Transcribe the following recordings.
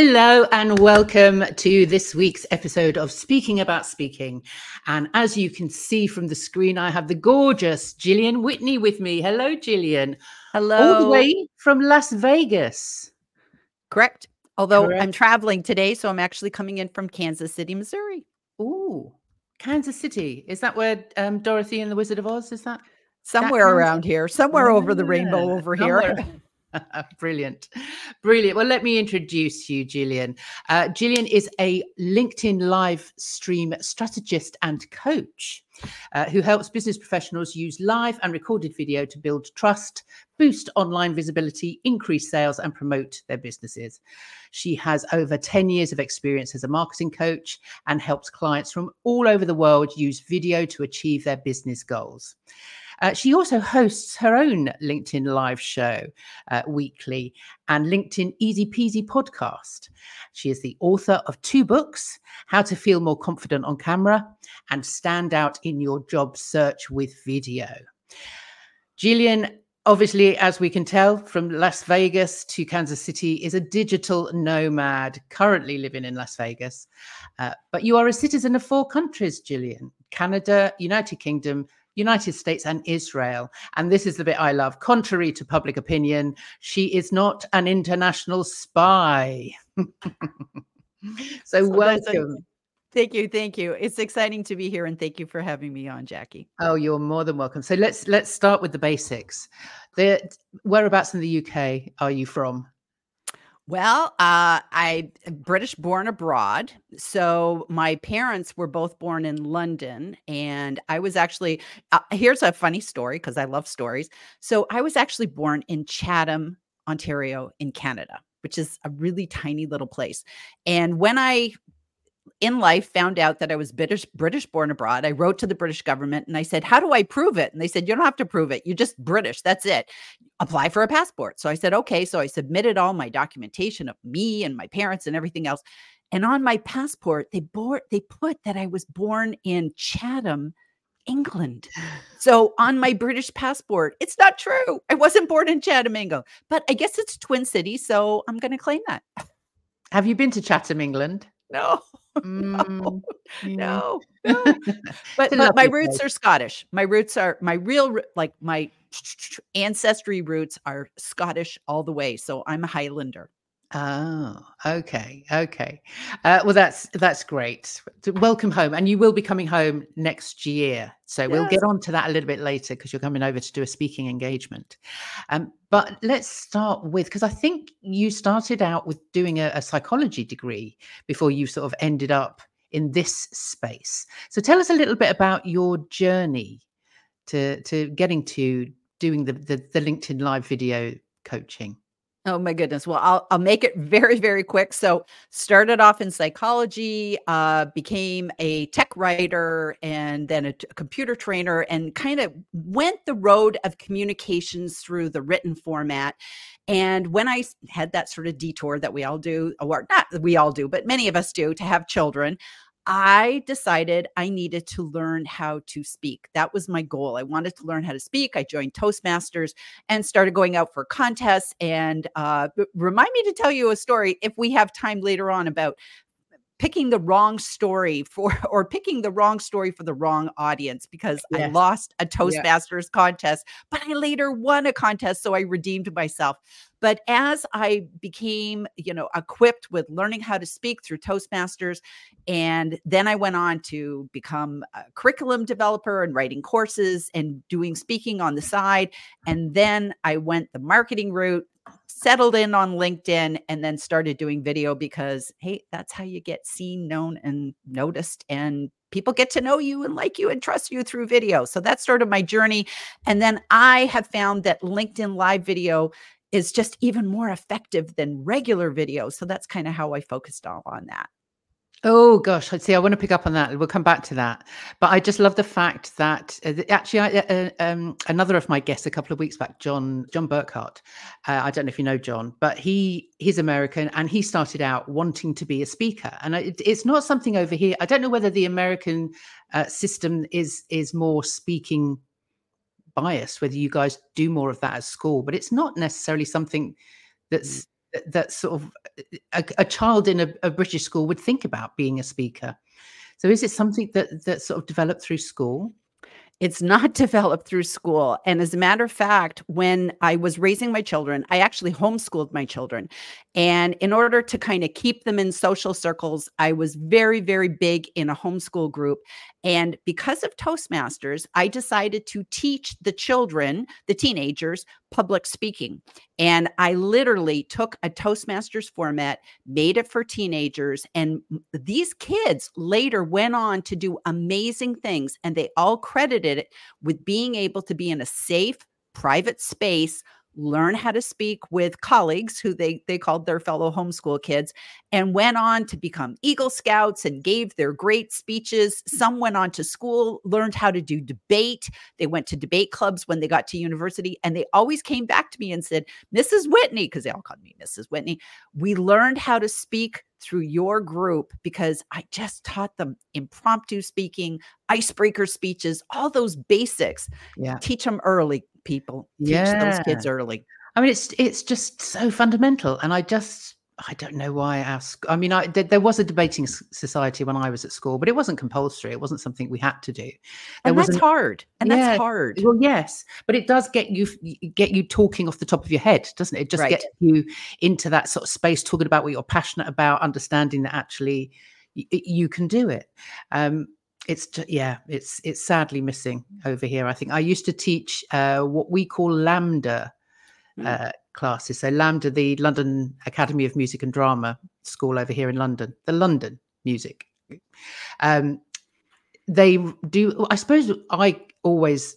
Hello and welcome to this week's episode of Speaking About Speaking. And as you can see from the screen, I have the gorgeous Gillian Whitney with me. Hello, Gillian. Hello. All the way from Las Vegas. Correct. Although I'm traveling today, so I'm actually coming in from Kansas City, Missouri. Ooh, Kansas City. Is that where Dorothy and the Wizard of Oz, is that? Somewhere around here, somewhere over the rainbow over here. Brilliant. Well, let me introduce you, Gillian. Gillian is a LinkedIn Live stream strategist and coach who helps business professionals use live and recorded video to build trust, boost online visibility, increase sales, and promote their businesses. She has over 10 years of experience as a marketing coach and helps clients from all over the world use video to achieve their business goals. She also hosts her own LinkedIn Live show weekly and LinkedIn Easy Peasy podcast. She is the author of 2 books, How to Feel More Confident on Camera and Stand Out in Your Job Search with Video. Gillian, obviously, as we can tell, from Las Vegas to Kansas City, is a digital nomad currently living in Las Vegas. But you are a citizen of 4 countries, Gillian: Canada, United Kingdom, United States and Israel. And this is the bit I love. Contrary to public opinion, she is not an international spy. So welcome. Thank you. Thank you. It's exciting to be here. And thank you for having me on, Jackie. Oh, you're more than welcome. So let's start with the basics. Whereabouts in the UK are you from? Well, I British born abroad. So my parents were both born in London, and I was actually, here's a funny story because I love stories. So I was actually born in Chatham, Ontario in Canada, which is a really tiny little place. And when I in life found out that I was British born abroad, I wrote to the British government and I said, how do I prove it? And they said, you don't have to prove it. You're just British. That's it. Apply for a passport. So I said, okay. So I submitted all my documentation of me and my parents and everything else. And on my passport, they put that I was born in Chatham, England. So on my British passport, it's not true. I wasn't born in Chatham, England, but I guess it's Twin Cities. So I'm going to claim that. Have you been to Chatham, England? No. No. But my roots are Scottish. My roots are my ancestry roots are Scottish all the way. So I'm a Highlander. Oh, okay. Well, that's great. Welcome home, and you will be coming home next year. So yes. We'll get on to that a little bit later because you're coming over to do a speaking engagement. But let's start with, because I think you started out with doing a psychology degree before you sort of ended up in this space. So tell us a little bit about your journey to getting to doing the LinkedIn Live video coaching. Oh my goodness. Well, I'll make it very, very quick. So started off in psychology, became a tech writer and then a computer trainer, and kind of went the road of communications through the written format. And when I had that sort of detour that we all do, or not we all do, but many of us do, to have children, I decided I needed to learn how to speak. That was my goal. I wanted to learn how to speak. I joined Toastmasters and started going out for contests. And remind me to tell you a story if we have time later on about picking the wrong story for the wrong audience, because yes. I lost a Toastmasters contest, but I later won a contest. So I redeemed myself. But as I became, equipped with learning how to speak through Toastmasters, and then I went on to become a curriculum developer and writing courses and doing speaking on the side. And then I went the marketing route, settled in on LinkedIn, and then started doing video because, hey, that's how you get seen, known, and noticed. And people get to know you and like you and trust you through video. So that's sort of my journey. And then I have found that LinkedIn Live video is just even more effective than regular video. So that's kind of how I focused all on that. Oh gosh, I want to pick up on that. We'll come back to that. But I just love the fact that another of my guests a couple of weeks back, John Burkhart. I don't know if you know John, but he's American, and he started out wanting to be a speaker. And it's not something over here. I don't know whether the American system is more speaking biased, whether you guys do more of that at school, but it's not necessarily something that's that sort of a child in a British school would think about being a speaker. So is it something that sort of developed through school? It's not developed through school. And as a matter of fact, when I was raising my children, I actually homeschooled my children. And in order to kind of keep them in social circles, I was very, very big in a homeschool group. And because of Toastmasters, I decided to teach the children, the teenagers, public speaking. And I literally took a Toastmasters format, made it for teenagers. And these kids later went on to do amazing things. And they all credited it with being able to be in a safe, private space, learn how to speak with colleagues who they called their fellow homeschool kids, and went on to become Eagle Scouts and gave their great speeches. Some went on to school, learned how to do debate. They went to debate clubs when they got to university, and they always came back to me and said, Mrs. Whitney, because they all called me Mrs. Whitney, we learned how to speak through your group because I just taught them impromptu speaking, icebreaker speeches, all those basics. Yeah. Teach them early, people. Teach those kids early. I mean, it's just so fundamental. And I don't know why there was a debating society when I was at school, but it wasn't compulsory. It wasn't something we had to do. That's hard. Well, yes, but it does get you talking off the top of your head, doesn't it? It just gets you into that sort of space, talking about what you're passionate about, understanding that actually you can do it. It's sadly missing over here. I think I used to teach what we call Lambda classes. So Lambda, the London Academy of Music and Drama school over here in London, the London music. They do, I suppose I always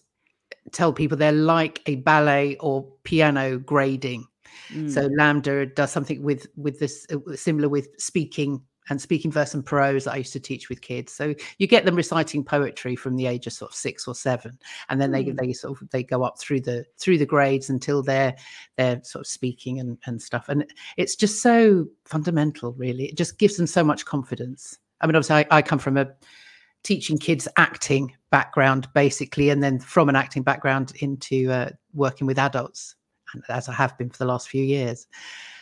tell people they're like a ballet or piano grading. So Lambda does something with this, similar with speaking and speaking verse and prose that I used to teach with kids. So you get them reciting poetry from the age of sort of 6 or 7, and then they go up through the grades until they're sort of speaking and stuff. And it's just so fundamental, really. It just gives them so much confidence. I mean, obviously, I come from a teaching kids acting background, basically, and then from an acting background into working with adults, and as I have been for the last few years.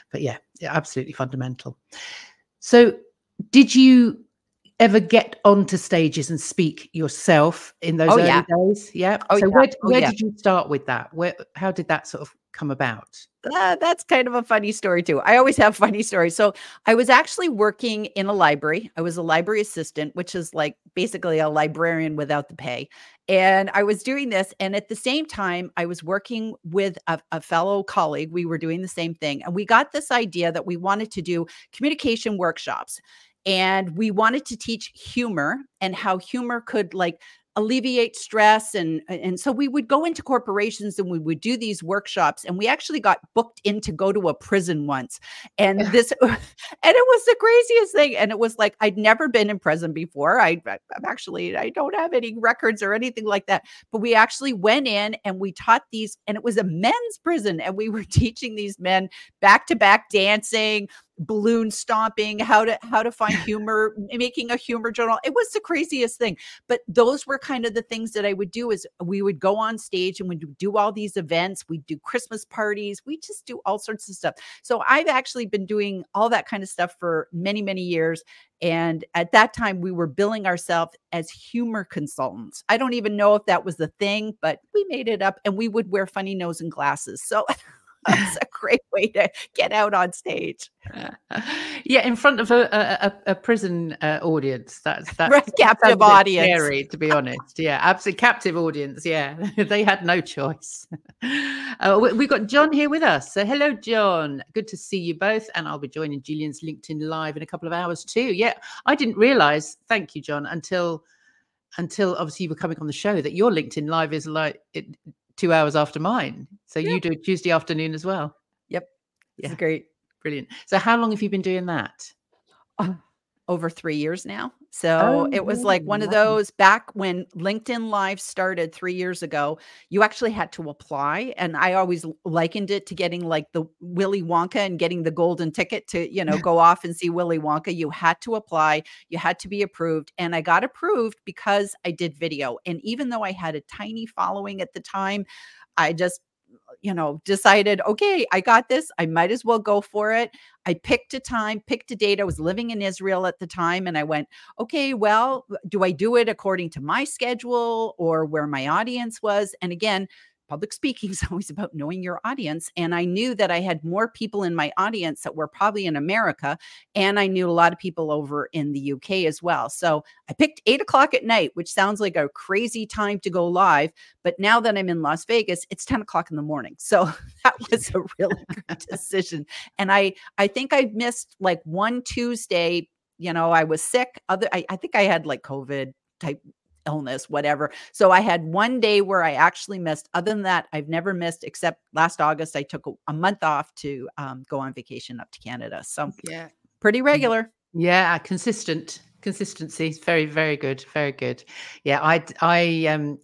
But yeah, absolutely fundamental. So, did you ever get onto stages and speak yourself in those early days? Yeah. Where did you start with that? How did that sort of come about? That's kind of a funny story too. I always have funny stories. So I was actually working in a library. I was a library assistant, which is like basically a librarian without the pay. And I was doing this. And at the same time, I was working with a fellow colleague. We were doing the same thing. And we got this idea that we wanted to do communication workshops. And we wanted to teach humor and how humor could like alleviate stress. And so we would go into corporations and we would do these workshops. And we actually got booked in to go to a prison once. And and it was the craziest thing. And it was like, I'd never been in prison before. I don't have any records or anything like that. But we actually went in and we taught these, and it was a men's prison. And we were teaching these men back-to-back dancing, balloon stomping, how to find humor, making a humor journal. It was the craziest thing. But those were kind of the things that I would do. Is we would go on stage and we'd do all these events. We'd do Christmas parties. We just do all sorts of stuff. So I've actually been doing all that kind of stuff for many, many years. And at that time, we were billing ourselves as humor consultants. I don't even know if that was the thing, but we made it up, and we would wear funny nose and glasses. So that's a great way to get out on stage. Yeah, in front of a prison audience. That's captive audience. Scary, to be honest. Yeah, absolutely captive audience. Yeah, they had no choice. We've got John here with us. So hello, John. Good to see you both. And I'll be joining Gillian's LinkedIn Live in a couple of hours too. Yeah, I didn't realise. Thank you, John. Until obviously you were coming on the show that your LinkedIn Live is like 2 hours after mine. So you do Tuesday afternoon as well. Yep. Yeah. Great. Brilliant. So how long have you been doing that? Over 3 years now. So it was like one of those back when LinkedIn Live started 3 years ago, you actually had to apply. And I always likened it to getting like the Willy Wonka and getting the golden ticket to, go off and see Willy Wonka. You had to apply, you had to be approved. And I got approved because I did video. And even though I had a tiny following at the time, I just you know, decided, okay, I got this. I might as well go for it. I picked a time, picked a date. I was living in Israel at the time. And I went, okay, well, do I do it according to my schedule or where my audience was? And again, public speaking is always about knowing your audience. And I knew that I had more people in my audience that were probably in America. And I knew a lot of people over in the UK as well. So I picked 8 o'clock at night, which sounds like a crazy time to go live. But now that I'm in Las Vegas, it's 10 o'clock in the morning. So that was a really good decision. And I think I missed like one Tuesday, you know, I was sick. I think I had like COVID type illness, whatever. So I had one day where I actually missed. Other than that, I've never missed, except last August, I took a month off to go on vacation up to Canada. So yeah, pretty regular. Yeah. Consistent. Consistency. Very, very good. Very good. Yeah. I've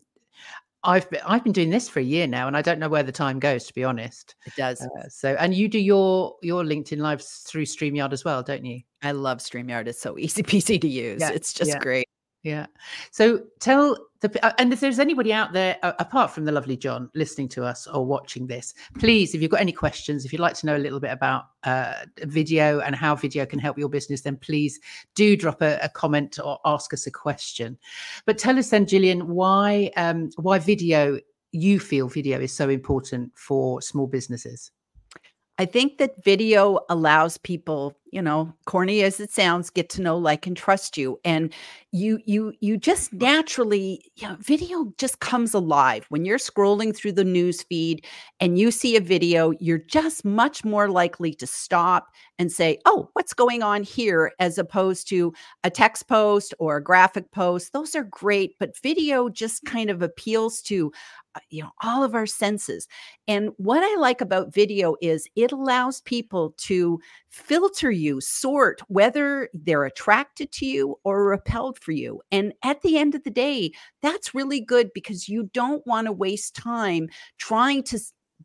been doing this for a year now, and I don't know where the time goes, to be honest. It does. And you do your LinkedIn Lives through StreamYard as well, don't you? I love StreamYard. It's so easy peasy to use. Yeah. It's just great. Yeah. So tell and if there's anybody out there apart from the lovely John listening to us or watching this, please, if you've got any questions, if you'd like to know a little bit about video and how video can help your business, then please do drop a comment or ask us a question. But tell us then, Gillian, why video, you feel video is so important for small businesses? I think that video allows people, you know, corny as it sounds, get to know, like, and trust you. And you just naturally, you know, video just comes alive. When you're scrolling through the news feed and you see a video, you're just much more likely to stop and say, oh, what's going on here? As opposed to a text post or a graphic post. Those are great, but video just kind of appeals to, you know, all of our senses. And what I like about video is it allows people to filter you, sort whether they're attracted to you or repelled for you. And at the end of the day, that's really good, because you don't want to waste time trying to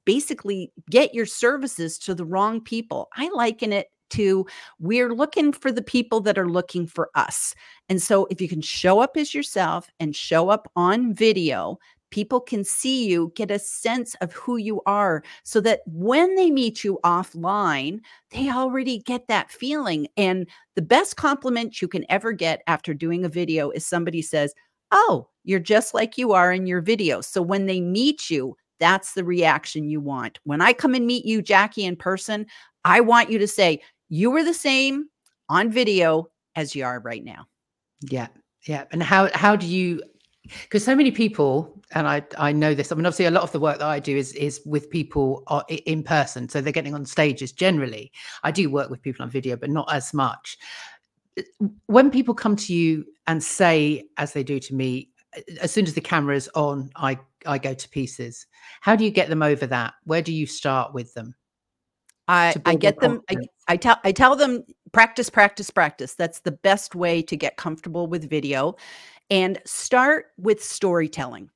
basically get your services to the wrong people. I liken it to, we're looking for the people that are looking for us. And so if you can show up as yourself and show up on video, people can see you, get a sense of who you are, so that when they meet you offline, they already get that feeling. And the best compliment you can ever get after doing a video is somebody says, oh, you're just like you are in your video. So when they meet you, that's the reaction you want. When I come and meet you, Jackie, in person, I want you to say, you were the same on video as you are right now. Yeah. Yeah. And how do you... Because so many people, and I know this, I mean, obviously a lot of the work that I do is with people in person. So they're getting on stages generally. I do work with people on video, but not as much. When people come to you and say, as they do to me, as soon as the camera's on, I go to pieces. How do you get them over that? Where do you start with them? I get them. I tell them, practice, practice, practice. That's the best way to get comfortable with video. And start with storytelling.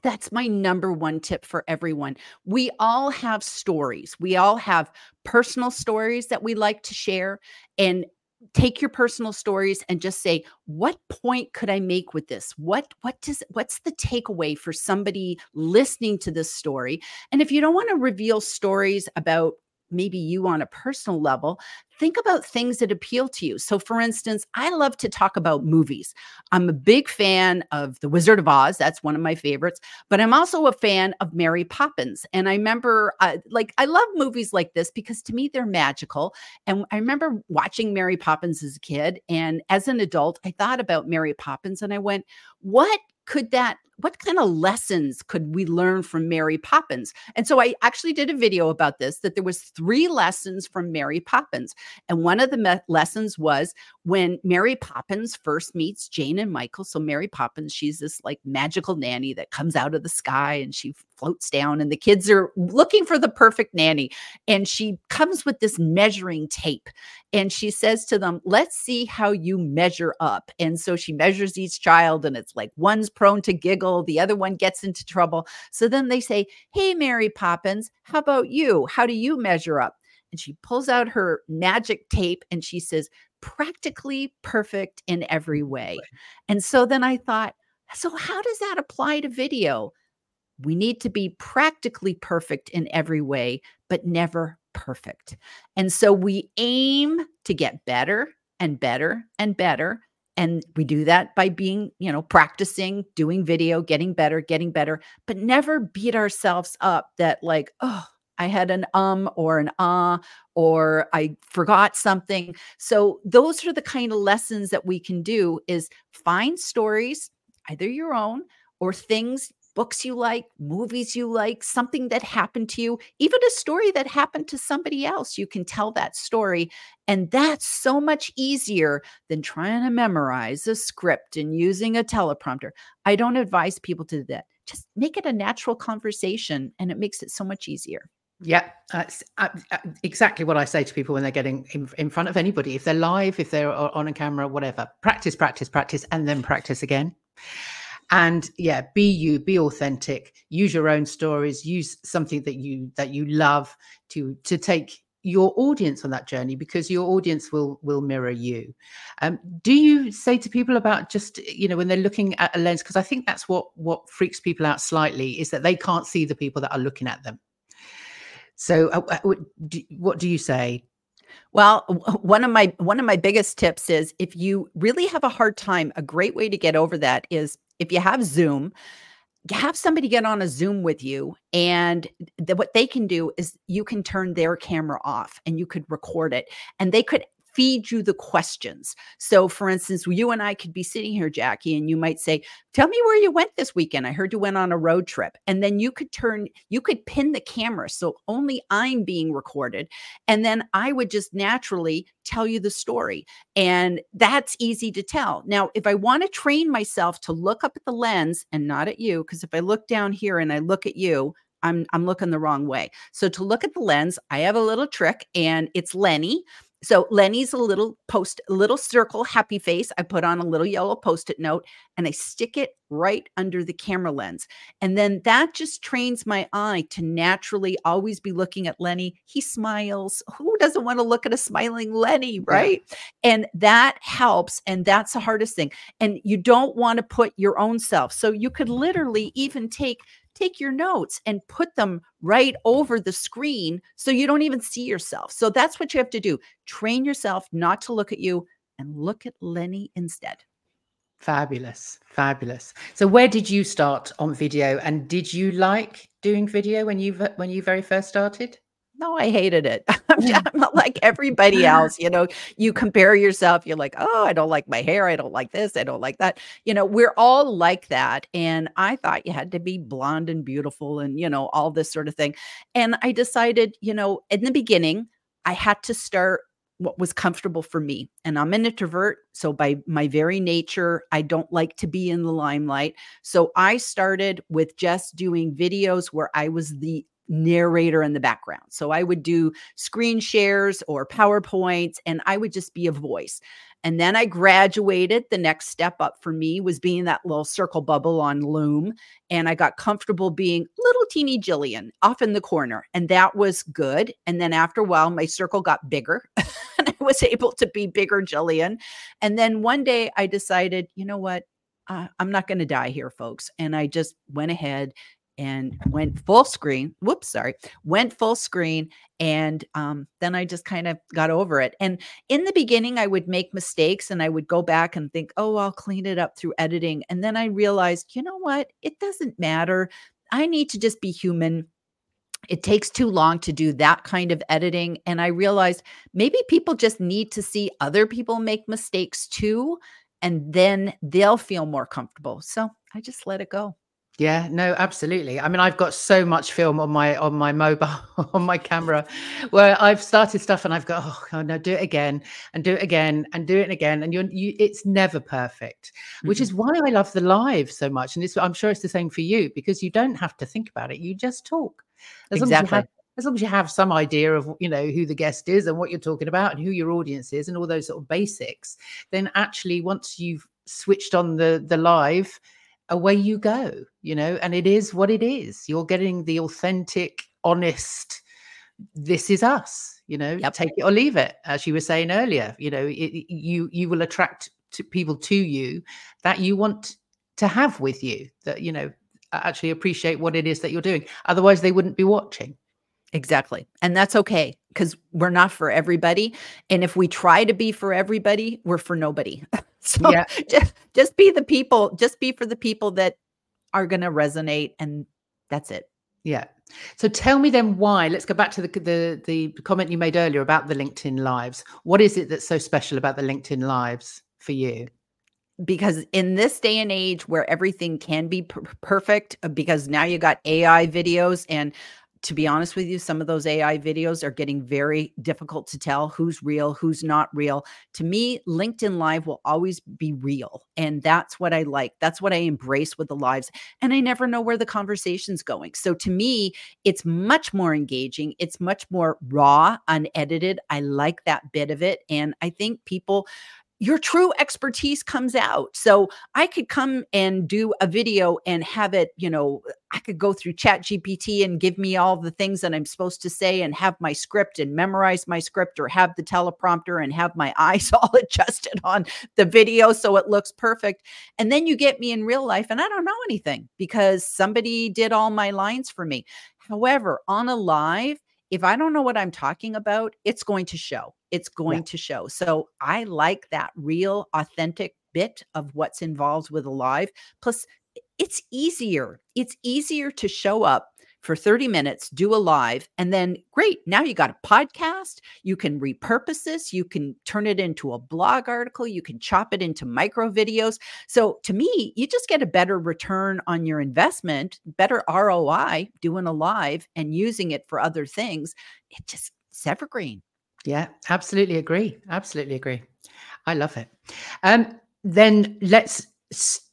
That's my number one tip for everyone. We all have stories. We all have personal stories that we like to share. And take your personal stories and just say, what point could I make with this? What's the takeaway for somebody listening to this story? And if you don't want to reveal stories about maybe you on a personal level, think about things that appeal to you. So for instance, I love to talk about movies. I'm a big fan of The Wizard of Oz. That's one of my favorites, but I'm also a fan of Mary Poppins. And I remember I love movies like this because to me, they're magical. And I remember watching Mary Poppins as a kid. And as an adult, I thought about Mary Poppins and I went, what kind of lessons could we learn from Mary Poppins? And so I actually did a video about this, that there was 3 lessons from Mary Poppins. And one of the lessons was when Mary Poppins first meets Jane and Michael. So Mary Poppins, she's this like magical nanny that comes out of the sky and she floats down, and the kids are looking for the perfect nanny. And she comes with this measuring tape and she says to them, let's see how you measure up. And so she measures each child, and it's like one's prone to giggle, the other one gets into trouble. So then they say, hey, Mary Poppins, how about you? How do you measure up? And she pulls out her magic tape and she says, practically perfect in every way. And so then I thought, so how does that apply to video? We need to be practically perfect in every way, but never perfect. And so we aim to get better and better and better. And we do that by being, practicing, doing video, getting better, but never beat ourselves up that like, oh, I had or I forgot something. So those are the kind of lessons that we can do is find stories, either your own or things, books you like, movies you like, something that happened to you, even a story that happened to somebody else. You can tell that story. And that's so much easier than trying to memorize a script and using a teleprompter. I don't advise people to do that. Just make it a natural conversation and it makes it so much easier. Yeah, exactly what I say to people when they're getting in front of anybody. If they're live, if they're on a camera, whatever, practice, and then practice again. And yeah, be you, be authentic, use your own stories, use something that you love to take your audience on that journey, because your audience will mirror you. Do you say to people about just, when they're looking at a lens, because I think that's what freaks people out slightly, is that they can't see the people that are looking at them. So what do you say? Well, one of my biggest tips is, if you really have a hard time, a great way to get over that is, if you have Zoom, have somebody get on a Zoom with you, and what they can do is you can turn their camera off and you could record it, and they could feed you the questions. So for instance, you and I could be sitting here, Jackie, and you might say, tell me where you went this weekend. I heard you went on a road trip. And then you could pin the camera. So only I'm being recorded. And then I would just naturally tell you the story. And that's easy to tell. Now, if I want to train myself to look up at the lens and not at you, because if I look down here and I look at you, I'm looking the wrong way. So to look at the lens, I have a little trick, and it's Lenny. So Lenny's a little circle, happy face. I put on a little yellow Post-it note and I stick it right under the camera lens. And then that just trains my eye to naturally always be looking at Lenny. He smiles. Who doesn't want to look at a smiling Lenny, right? Yeah. And that helps. And that's the hardest thing. And you don't want to put your own self. So you could literally even take your notes and put them right over the screen so you don't even see yourself. So that's what you have to do. Train yourself not to look at you and look at Lenny instead. Fabulous. So where did you start on video, and did you like doing video when you very first started? No, I hated it. I'm not like everybody else. You compare yourself. You're like, oh, I don't like my hair. I don't like this. I don't like that. We're all like that. And I thought you had to be blonde and beautiful and, all this sort of thing. And I decided, in the beginning, I had to start what was comfortable for me. And I'm an introvert. So by my very nature, I don't like to be in the limelight. So I started with just doing videos where I was the narrator in the background. So I would do screen shares or PowerPoints, and I would just be a voice. And then I graduated. The next step up for me was being that little circle bubble on Loom. And I got comfortable being little teeny Gillian off in the corner. And that was good. And then after a while, my circle got bigger and I was able to be bigger Gillian. And then one day I decided, you know what? I'm not going to die here, folks. And I just went ahead and went full screen. And then I just kind of got over it. And in the beginning, I would make mistakes and I would go back and think, oh, I'll clean it up through editing. And then I realized, you know what? It doesn't matter. I need to just be human. It takes too long to do that kind of editing. And I realized maybe people just need to see other people make mistakes too, and then they'll feel more comfortable. So I just let it go. Yeah, no, absolutely. I mean, I've got so much film on my mobile, on my camera, where I've started stuff and I've got, oh no, do it again and do it again and do it again. And it's never perfect, which is why I love the live so much. And I'm sure it's the same for you, because you don't have to think about it. You just talk. As long as you have some idea of, who the guest is and what you're talking about and who your audience is and all those sort of basics, then actually once you've switched on the live, away you go, and it is what it is. You're getting the authentic, honest, this is us, yep. Take it or leave it. As you were saying earlier, you will attract people to you that you want to have with you, that, actually appreciate what it is that you're doing. Otherwise, they wouldn't be watching. Exactly. And that's okay, because we're not for everybody. And if we try to be for everybody, we're for nobody. So yeah. just be the people, just be for the people that are going to resonate. And that's it. Yeah. So tell me then why, let's go back to the comment you made earlier about the LinkedIn Lives. What is it that's so special about the LinkedIn Lives for you? Because in this day and age where everything can be perfect, because now you got AI videos, and to be honest with you, some of those AI videos are getting very difficult to tell who's real, who's not real. To me, LinkedIn Live will always be real. And that's what I like. That's what I embrace with the lives. And I never know where the conversation's going. So to me, it's much more engaging. It's much more raw, unedited. I like that bit of it. And I think people... your true expertise comes out. So I could come and do a video and have it, you know, I could go through ChatGPT and give me all the things that I'm supposed to say and have my script and memorize my script or have the teleprompter and have my eyes all adjusted on the video so it looks perfect. And then you get me in real life and I don't know anything because somebody did all my lines for me. However, on a live, if I don't know what I'm talking about, it's going to show. It's going to show. So I like that real, authentic bit of what's involved with a live. Plus, it's easier. It's easier to show up for 30 minutes, do a live, and then great. Now you got a podcast. You can repurpose this. You can turn it into a blog article. You can chop it into micro videos. So to me, you just get a better return on your investment, better ROI doing a live and using it for other things. It's evergreen. Yeah, absolutely agree. Absolutely agree. I love it. Then let's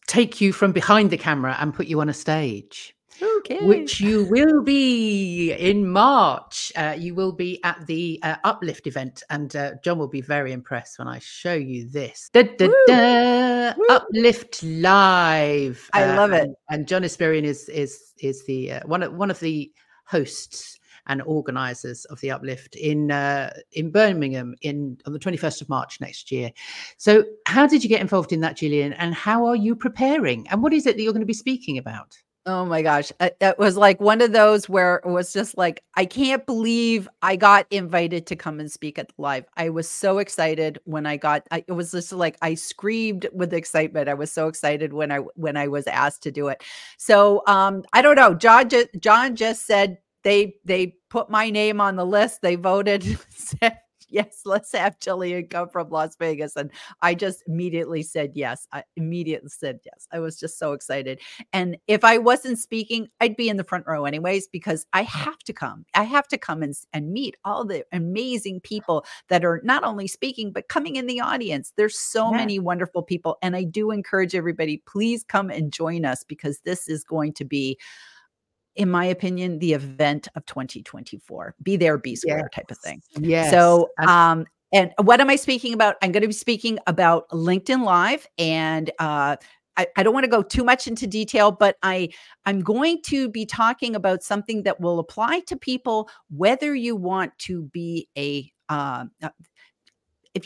take you from behind the camera and put you on a stage. Okay. Which you will be in March. You will be at the Uplift event, and John will be very impressed when I show you this. Woo. Uplift Live. I love it. And John Esperian is the one of the hosts and organisers of the Uplift in Birmingham on the 21st of March next year. So how did you get involved in that, Gillian? And how are you preparing? And what is it that you're going to be speaking about? Oh my gosh. That was like one of those where it was just like, I can't believe I got invited to come and speak at the live. I was so excited when it was just like, I screamed with excitement. I was so excited when I was asked to do it. So I don't know. John just said, they put my name on the list. They voted, said, yes, let's have Gillian come from Las Vegas. And I just immediately said yes. I was just so excited. And if I wasn't speaking, I'd be in the front row anyways, because I have to come. I have to come and meet all the amazing people that are not only speaking, but coming in the audience. There's so many wonderful people. And I do encourage everybody, please come and join us, because this is going to be, in my opinion, the event of 2024, be there, be square type of thing. Yeah. So, and what am I speaking about? I'm going to be speaking about LinkedIn Live, and, I don't want to go too much into detail, but I'm going to be talking about something that will apply to people, whether you want to be if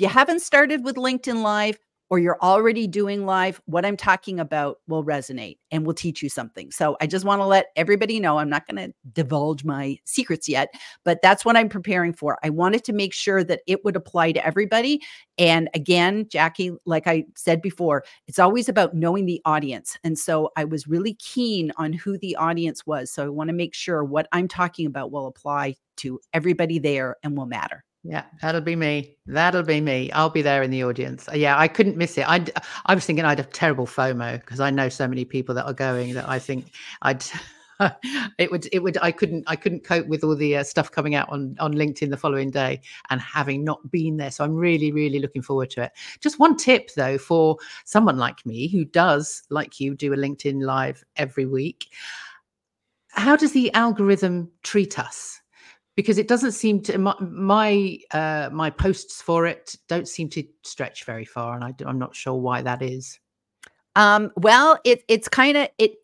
you haven't started with LinkedIn Live, or you're already doing live, what I'm talking about will resonate and will teach you something. So I just want to let everybody know, I'm not going to divulge my secrets yet, but that's what I'm preparing for. I wanted to make sure that it would apply to everybody. And again, Jackie, like I said before, it's always about knowing the audience. And so I was really keen on who the audience was. So I want to make sure what I'm talking about will apply to everybody there and will matter. Yeah, that'll be me. I'll be there in the audience. Yeah, I couldn't miss it. I was thinking I'd have terrible FOMO because I know so many people that are going that I think I'd I couldn't cope with all the stuff coming out on LinkedIn the following day and having not been there. So I'm really, really looking forward to it. Just one tip though, for someone like me who does, like you, do a LinkedIn Live every week. How does the algorithm treat us? Because it doesn't seem to, my posts for it don't seem to stretch very far, and I'm not sure why that is. Well, it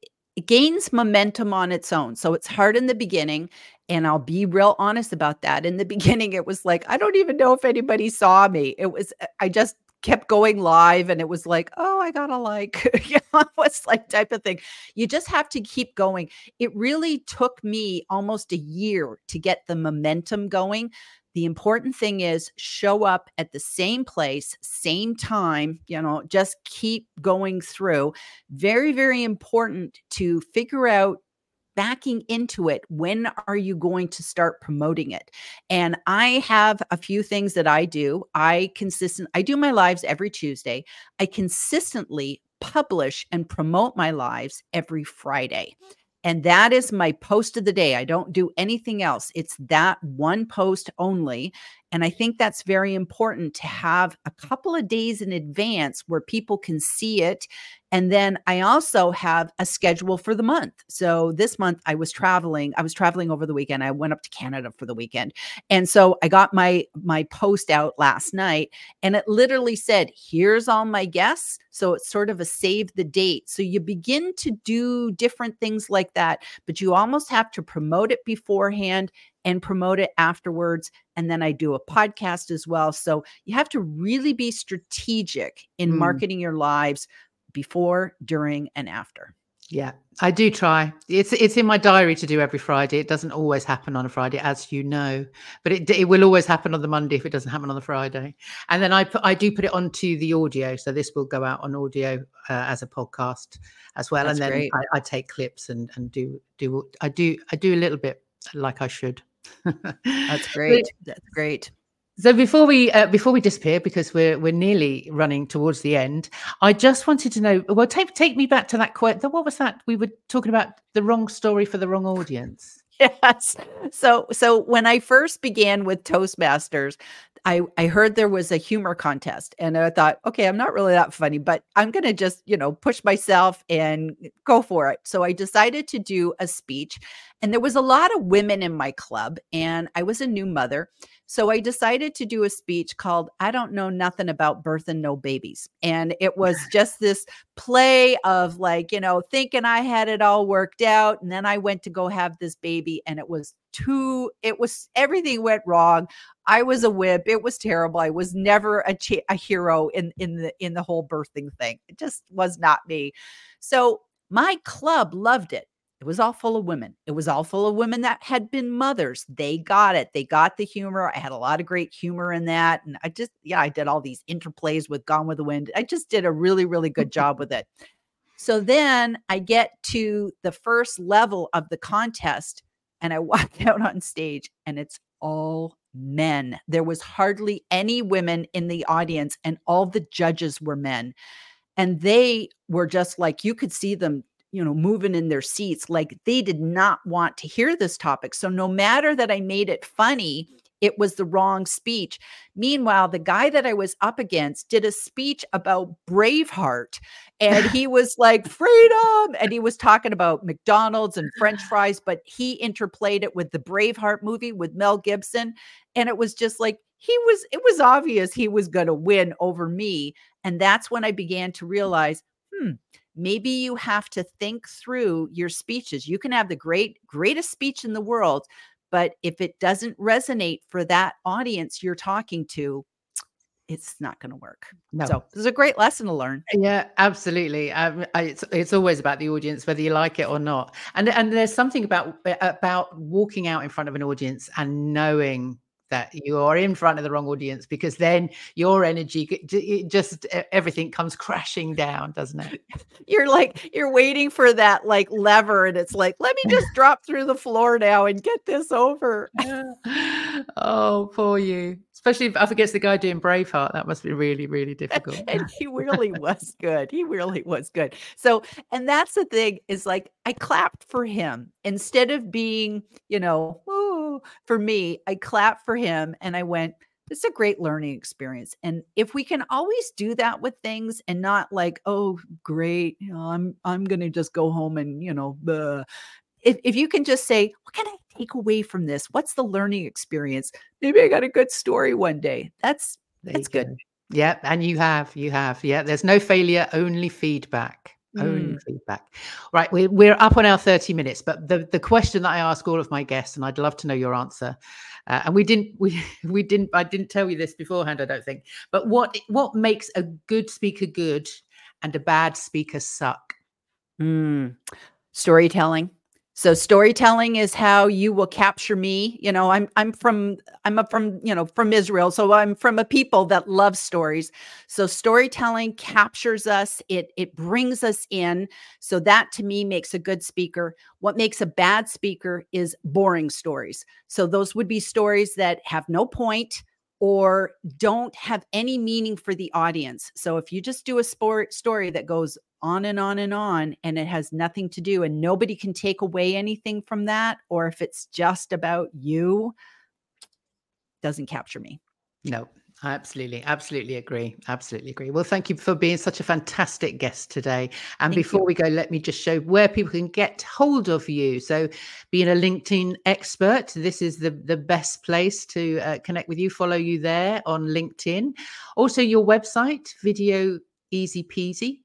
gains momentum on its own, so it's hard in the beginning. And I'll be real honest about that. In the beginning, it was like I don't even know if anybody saw me. I just kept going live and it was like, oh, I got to like, you know, what's like type of thing. You just have to keep going. It really took me almost a year to get the momentum going. The important thing is show up at the same place, same time, you know, just keep going through. Very, very important to figure out backing into it. When are you going to start promoting it? And I have a few things that I do. I do my lives every Tuesday. I consistently publish and promote my lives every Friday. And that is my post of the day. I don't do anything else. It's that one post only. And I think that's very important to have a couple of days in advance where people can see it. And then I also have a schedule for the month. So this month I was traveling. I was traveling over the weekend. I went up to Canada for the weekend. And so I got my post out last night and it literally said, here's all my guests. So it's sort of a save the date. So you begin to do different things like that, but you almost have to promote it beforehand and promote it afterwards. And then I do a podcast as well. So you have to really be strategic in marketing your lives before, during, and after. Yeah, I do try. It's in my diary to do every Friday. It doesn't always happen on a Friday, as you know, but it will always happen on the Monday if it doesn't happen on the Friday. And then I do put it onto the audio. So this will go out on audio as a podcast as well. That's great. And then I take clips and do a little bit like I should. That's great. That's great. So before we disappear, because we're nearly running towards the end, I just wanted to know. Well, take me back to that quote. What was that we were talking about? The wrong story for the wrong audience. Yes. So when I first began with Toastmasters, I heard there was a humor contest and I thought, okay, I'm not really that funny, but I'm going to just, push myself and go for it. So I decided to do a speech and there was a lot of women in my club and I was a new mother. So I decided to do a speech called, I Don't Know Nothing About Birth and No Babies. And it was just this play of thinking I had it all worked out. And then I went to go have this baby and everything went wrong. I was a whip. It was terrible. I was never a hero in the whole birthing thing. It just was not me. So my club loved it. It was all full of women. It was all full of women that had been mothers. They got it. They got the humor. I had a lot of great humor in that. And I did all these interplays with Gone with the Wind. I just did a really, really good job with it. So then I get to the first level of the contest and I walk out on stage and it's all men. There was hardly any women in the audience and all the judges were men. And they were just like, you could see them, moving in their seats. Like they did not want to hear this topic. So no matter that I made it funny, it was the wrong speech. Meanwhile, the guy that I was up against did a speech about Braveheart and he was like, freedom. And he was talking about McDonald's and French fries, but he interplayed it with the Braveheart movie with Mel Gibson. And it was just like, it was obvious he was going to win over me. And that's when I began to realize, maybe you have to think through your speeches. You can have the greatest speech in the world, but if it doesn't resonate for that audience you're talking to, it's not going to work. No. So this is a great lesson to learn. Yeah, absolutely. It's always about the audience, whether you like it or not. And there's something about walking out in front of an audience and knowing that you are in front of the wrong audience, because then your energy, everything comes crashing down, doesn't it? You're waiting for that lever and it's like, let me just drop through the floor now and get this over. Oh, poor you. Especially if I forget the guy doing Braveheart, that must be really, really difficult. And he really was good. He really was good. So, and that's the thing is I clapped for him instead of being, ooh, for me, I clapped for him and I went, it's a great learning experience. And if we can always do that with things and not oh, great, I'm going to just go home and, blah. If you can just say, what can I take away from this? What's the learning experience? Maybe I got a good story one day. That's good. Yeah. And you have. Yeah. There's no failure, only feedback. own feedback. Right, we're up on our 30 minutes, but the question that I ask all of my guests, and I'd love to know your answer, and I didn't tell you this beforehand, I don't think, but what makes a good speaker good and a bad speaker suck? Storytelling. So storytelling is how you will capture me. You know, I'm from Israel. So I'm from a people that loves stories. So storytelling captures us. It brings us in. So that to me makes a good speaker. What makes a bad speaker is boring stories. So those would be stories that have no point or don't have any meaning for the audience. So if you just do a story that goes on and on and on, and it has nothing to do, and nobody can take away anything from that, or if it's just about you, doesn't capture me. No, I absolutely agree. Well, thank you for being such a fantastic guest today. And before we go, let me just show where people can get hold of you. So being a LinkedIn expert, this is the best place to connect with you, follow you there on LinkedIn. Also your website, Video Easy Peasy.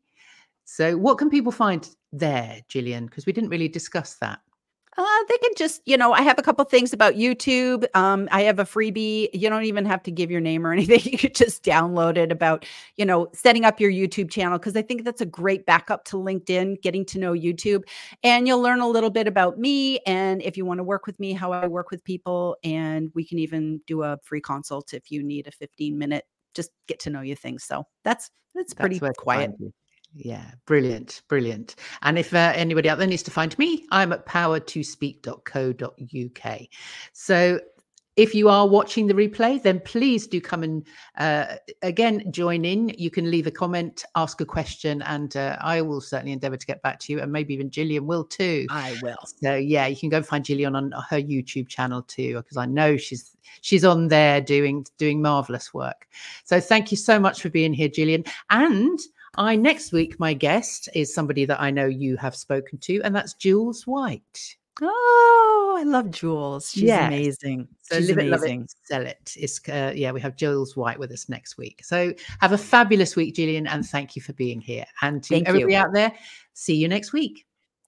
So what can people find there, Gillian? Because we didn't really discuss that. They can just, I have a couple things about YouTube. I have a freebie. You don't even have to give your name or anything. You could just download it about, setting up your YouTube channel, because I think that's a great backup to LinkedIn, getting to know YouTube. And you'll learn a little bit about me. And if you want to work with me, how I work with people. And we can even do a free consult if you need a 15-minute, just get to know you thing. So that's pretty quiet. Yeah, brilliant. And if anybody out there needs to find me, I'm at powertospeak.co.uk. So if you are watching the replay, then please do come and again, join in. You can leave a comment, ask a question, and I will certainly endeavour to get back to you. And maybe even Gillian will too. I will. So yeah, you can go and find Gillian on her YouTube channel too, because I know she's on there doing marvellous work. So thank you so much for being here, Gillian. And next week, my guest is somebody that I know you have spoken to, and that's Jules White. Oh, I love Jules. She's amazing. So live it, love it, sell it. We have Jules White with us next week. So have a fabulous week, Gillian, and thank you for being here. And to everybody out there, see you next week.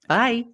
Bye.